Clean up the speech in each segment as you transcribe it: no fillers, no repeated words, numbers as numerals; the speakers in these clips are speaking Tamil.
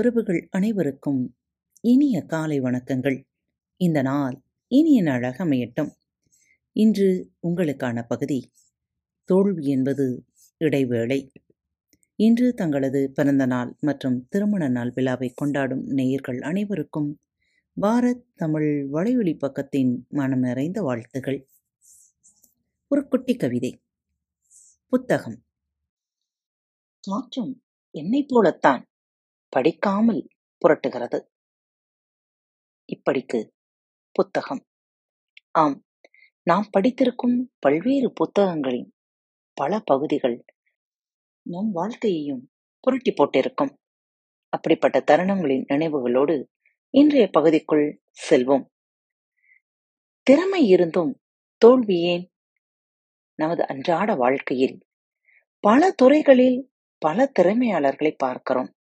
உறவுகள் அனைவருக்கும் இனிய காலை வணக்கங்கள். இந்த நாள் இனிய நாளாக அமையட்டும். இன்று உங்களுக்கான பகுதி தோல்வி என்பது இடைவேளை. இன்று தங்களது பிறந்த நாள் மற்றும் திருமண நாள் விழாவை கொண்டாடும் நேயர்கள் அனைவருக்கும் பாரத் தமிழ் வலையொலி பக்கத்தின் மனம் நிறைந்த வாழ்த்துகள். ஒரு குட்டி கவிதை. புத்தகம். காற்றும் என்னை போலத்தான் படிக்காமல் புரட்டுகிறது. இப்படிக்கு புத்தகம். ஆம், நாம் படித்திருக்கும் பல்வேறு புத்தகங்களின் பல பகுதிகள் நம் வாழ்க்கையையும் புரட்டி போட்டிருக்கும். அப்படிப்பட்ட தருணங்களின் நினைவுகளோடு இன்றைய பகுதிக்குள் செல்வோம். திறமை இருந்தும் தோல்வி ஏன்? நமது அன்றாட வாழ்க்கையில் பல துறைகளில் பல திறமையாளர்களை பார்க்கிறோம்.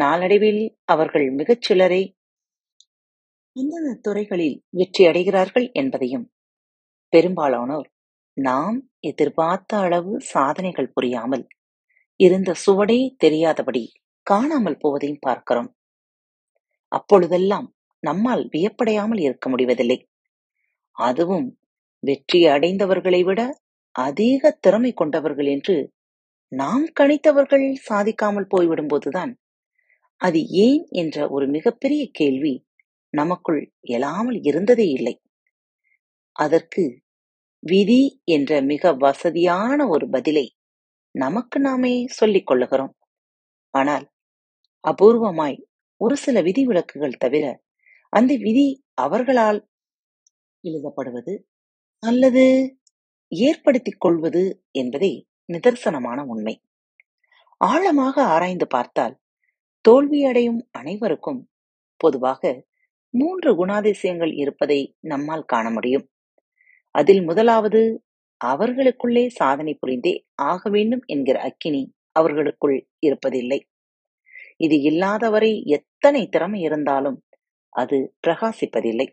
நாளடைவில் அவர்கள் மிகச்சிலரை எந்தெந்த துறைகளில் வெற்றி அடைகிறார்கள் என்பதையும், பெரும்பாலானோர் நாம் எதிர்பார்த்த அளவு சாதனைகள் புரியாமல் இருந்த சுவடே தெரியாதபடி காணாமல் போவதையும் பார்க்கிறோம். அப்பொழுதெல்லாம் நம்மால் வியப்படையாமல் இருக்க முடிவதில்லை. அதுவும் வெற்றி அடைந்தவர்களை விட அதிக திறமை கொண்டவர்கள் என்று நாம் கணித்தவர்கள் சாதிக்காமல் போய்விடும் போதுதான் அது ஏன் என்ற ஒரு மிகப்பெரிய கேள்வி நமக்குள் எழாமல் இருந்ததே இல்லை. அதற்கு விதி என்ற மிக வசதியான ஒரு பதிலை நமக்கு நாமே சொல்லிக் கொள்ளுகிறோம். ஆனால் அபூர்வமாய் ஒரு சில விதிவிலக்குகள் தவிர அந்த விதி அவர்களால் எழுதப்படுவது அல்லது ஏற்படுத்திக் கொள்வது என்பதே நிதர்சனமான உண்மை. ஆழமாக ஆராய்ந்து பார்த்தால் தோல்வியடையும் அனைவருக்கும் பொதுவாக 3 குணாதிசயங்கள் இருப்பதை நம்மால் காண முடியும். அதில் முதலாவது, அவர்களுக்குள்ளே சாதனை புரிந்தே ஆக வேண்டும் என்கிற அக்கினி அவர்களுக்குள் இருப்பதில்லை. இது இல்லாதவரை எத்தனை திறமை இருந்தாலும் அது பிரகாசிப்பதில்லை.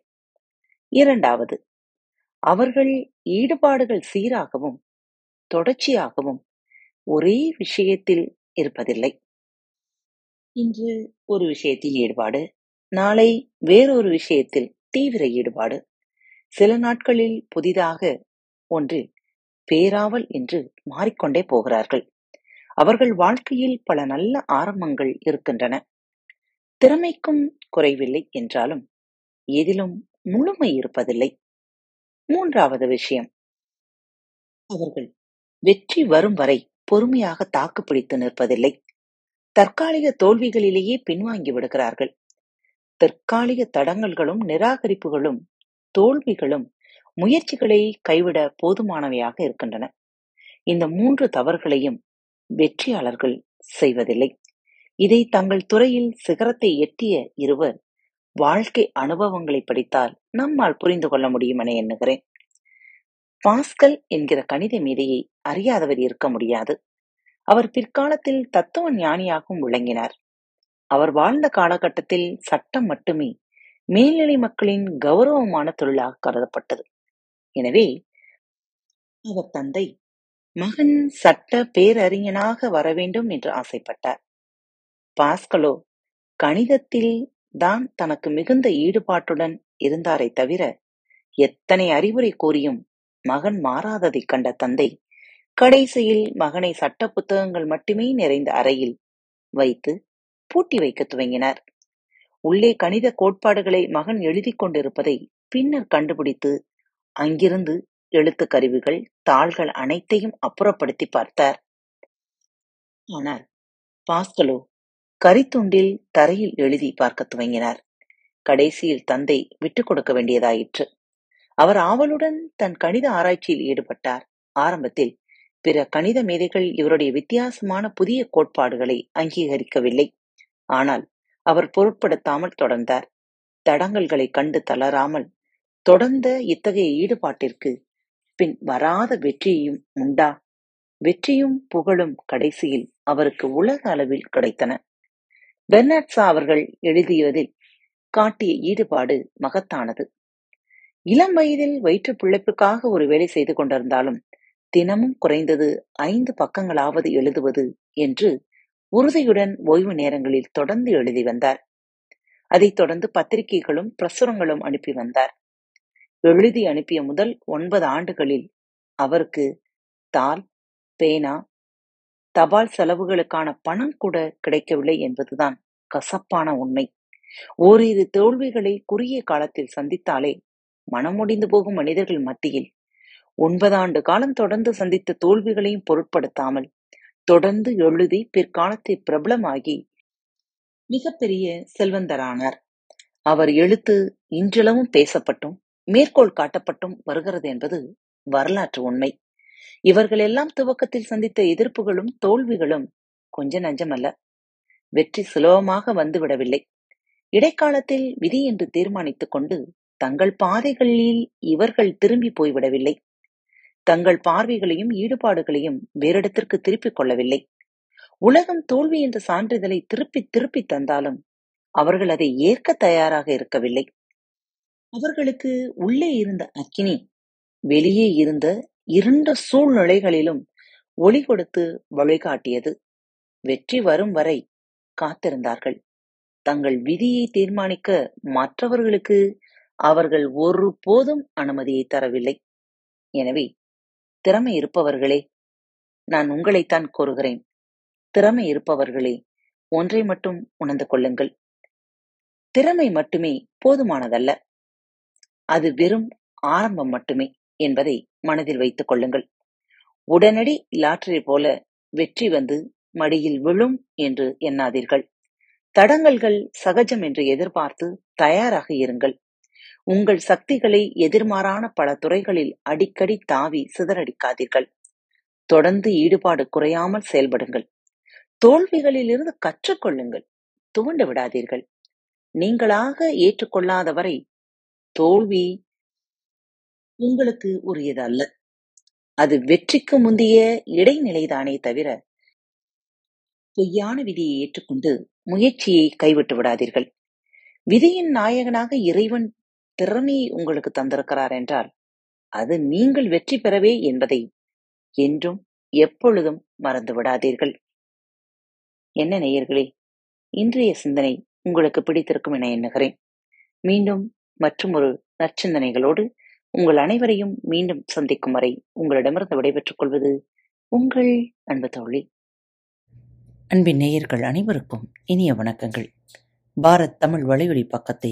இரண்டாவது, அவர்கள் ஈடுபாடுகள் சீராகவும் தொடர்ச்சியாகவும் ஒரே விஷயத்தில் இருப்பதில்லை. இன்று ஒரு விஷயத்தில் ஈடுபாடு, நாளை வேறொரு விஷயத்தில் தீவிர ஈடுபாடு, சில நாட்களில் புதிதாக ஒன்றில் பேராவல் என்று மாறிக்கொண்டே போகிறார்கள். அவர்கள் வாழ்க்கையில் பல நல்ல ஆரம்பங்கள் இருக்கின்றன. திறமைக்கும் குறைவில்லை என்றாலும் எதிலும் முழுமை இருப்பதில்லை. மூன்றாவது விஷயம், அவர்கள் வெற்றி வரும் வரை பொறுமையாக தாக்குப்பிடித்து நிற்பதில்லை. தற்காலிக தோல்விகளிலேயே பின்வாங்கி விடுகிறார்கள். தற்காலிக தடங்கல்களும் நிராகரிப்புகளும் தோல்விகளும் முயற்சிகளை கைவிட போதுமானவையாக இருக்கின்றன. இந்த 3 தவறுகளையும் வெற்றியாளர்கள் செய்வதில்லை. இதை தங்கள் துறையில் சிகரத்தை எட்டிய இருவர் வாழ்க்கை அனுபவங்களை படித்தால் நம்மால் புரிந்து கொள்ள முடியும் என எண்ணுகிறேன். பாஸ்கல் என்கிற கணித மேதையை அறியாதவர் இருக்க முடியாது. அவர் பிற்காலத்தில் தத்துவ ஞானியாகவும் விளங்கினார். அவர் வாழ்ந்த காலகட்டத்தில் சட்டம் மட்டுமே மேல்நிலை மக்களின் கௌரவமான தொழிலாக கருதப்பட்டது. எனவே அவர் தந்தை மகன் சட்ட பேரறிஞனாக வர வேண்டும் என்று ஆசைப்பட்டார். பாஸ்கலோ கணிதத்தில் தான் தனக்கு மிகுந்த ஈடுபாட்டுடன் இருந்தாரை தவிர எத்தனை அறிவுரை கூறியும் மகன் மாறாததை கண்ட தந்தை கடைசியில் மகனை சட்ட புத்தகங்கள் மட்டுமே நிறைந்த அறையில் வைத்து பூட்டி வைக்க துவங்கினார். உள்ளே கணித கோட்பாடுகளை மகன் எழுதி கொண்டிருப்பதை பின்னர் கண்டுபிடித்து அங்கிருந்து எழுத்து கருவிகள், தாள்கள் அனைத்தையும் அப்புறப்படுத்தி பார்த்தார். ஆனால் பாஸ்கலோ கரித்துண்டில் தரையில் எழுதி பார்க்க துவங்கினார். கடைசியில் தந்தை விட்டுக் கொடுக்க வேண்டியதாயிற்று. அவர் ஆவலுடன் தன் கணித ஆராய்ச்சியில் ஈடுபட்டார். ஆரம்பத்தில் பிற கணித மேதைகள் இவருடைய வித்தியாசமான புதிய கோட்பாடுகளை அங்கீகரிக்கவில்லை. ஆனால் அவர் பொருட்படுத்தாமல் தொடர்ந்தார். தடங்கல்களை கண்டு தளராமல் தொடர்ந்த இத்தகைய ஈடுபாட்டிற்கு பின் வராத வெற்றியும் உண்டா? வெற்றியும் புகழும் கடைசியில் அவருக்கு உலக அளவில் கிடைத்தன. பெர்னார்ட் அவர்கள் எழுதியதில் காட்டிய ஈடுபாடு மகத்தானது. இளம் வயதில் வயிற்று பிழைப்புக்காக ஒரு வேலை செய்து கொண்டிருந்தாலும் தினமும் குறைந்தது 5 பக்கங்களாவது எழுதுவது என்று உறுதியுடன் ஓய்வு நேரங்களில் தொடர்ந்து எழுதி வந்தார். அதைத் தொடர்ந்து பத்திரிகைகளும் பிரசுரங்களும் அனுப்பி வந்தார். எழுதி அனுப்பிய முதல் 9 ஆண்டுகளில் அவருக்கு தாள், பேனா, தபால் செலவுகளுக்கான பணம் கூட கிடைக்கவில்லை என்பதுதான் கசப்பான உண்மை. ஓரிரு தோல்விகளை குறுகிய காலத்தில் சந்தித்தாலே மனமுடிந்து போகும் மனிதர்கள் மத்தியில் 9 ஆண்டு காலம் தொடர்ந்து சந்தித்த தோல்விகளையும் பொருட்படுத்தாமல் தொடர்ந்து எழுதி பிற்காலத்தை பிரபலமாகி மிகப்பெரிய செல்வந்தரானார். அவர் எழுத்து இன்றளவும் பேசப்பட்டும் மேற்கோள் காட்டப்பட்டும் வருகிறது என்பது வரலாற்று உண்மை. இவர்கள் எல்லாம் துவக்கத்தில் சந்தித்த எதிர்ப்புகளும் தோல்விகளும் கொஞ்ச நஞ்சமல்ல. வெற்றி சுலபமாக வந்துவிடவில்லை. இடைக்காலத்தில் விதி என்று தீர்மானித்துக் கொண்டு தங்கள் பாதைகளில் இவர்கள் திரும்பி போய்விடவில்லை. தங்கள் பார்வைகளையும் ஈடுபாடுகளையும் வேறிடத்திற்கு திருப்பிக் கொள்ளவில்லை. உலகம் தோல்வி என்ற சான்றிதழை திருப்பி திருப்பி தந்தாலும் அவர்கள் அதை ஏற்க தயாராக இருக்கவில்லை. அவர்களுக்கு உள்ளே இருந்த அக்கினி வெளியே இருந்த இரண்ட சூழ்நிலைகளிலும் ஒளி கொடுத்து வழிகாட்டியது. வெற்றி வரும் வரை காத்திருந்தார்கள். தங்கள் விதியை தீர்மானிக்க மற்றவர்களுக்கு அவர்கள் ஒரு போதும் அனுமதியை தரவில்லை. எனவே திறமை இருப்பவர்களே, நான் உங்களைத்தான் கோருகிறேன். திறமை இருப்பவர்களே, ஒன்றை மட்டும் உணர்ந்து கொள்ளுங்கள். திறமை மட்டுமே போதுமானதல்ல. அது வெறும் ஆரம்பம் மட்டுமே என்பதை மனதில் வைத்துக் கொள்ளுங்கள். உடனடி லாட்டரி போல வெற்றி வந்து மடியில் விழும் என்று எண்ணாதீர்கள். தடங்கல்கள் சகஜம் என்று எதிர்பார்த்து தயாராக இருங்கள். உங்கள் சக்திகளை எதிர்மாறான பல துறைகளில் அடிக்கடி தாவி சிதறடிக்காதீர்கள். தொடர்ந்து ஈடுபாடு குறையாமல் செயல்படுங்கள். தோல்விகளில் இருந்து கற்றுக்கொள்ளுங்கள். துவண்டு விடாதீர்கள். நீங்களாக ஏற்றுக்கொள்ளாதவரை தோல்வி உங்களுக்கு உரியது அல்ல. அது வெற்றிக்கு முந்தைய இடைநிலைதானே தவிர பொய்யான விதியை ஏற்றுக்கொண்டு முயற்சியை கைவிட்டு விடாதீர்கள். விதியின் நாயகனாக இறைவன் திறமையை உங்களுக்கு தந்திருக்கிறார் என்றால் அது நீங்கள் வெற்றி பெறவே என்பதை என்றும் எப்பொழுதும் மறந்து விடாதீர்கள். என்ன நேயர்களே, இன்றைய சிந்தனை உங்களுக்கு பிடித்திருக்கும் என எண்ணுகிறேன். மீண்டும் மற்றும் ஒரு நற்சிந்தனைகளோடு உங்கள் அனைவரையும் மீண்டும் சந்திக்கும் வரை உங்களிடமிருந்து விடைபெற்றுக் கொள்வது உங்கள் அன்பு தோழி. அன்பின் நேயர்கள் அனைவருக்கும் இனிய வணக்கங்கள். பாரத் தமிழ் வலையொலி பக்கத்தை